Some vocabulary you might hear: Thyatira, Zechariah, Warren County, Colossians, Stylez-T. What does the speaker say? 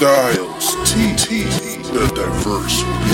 Stylez-T, the diverse.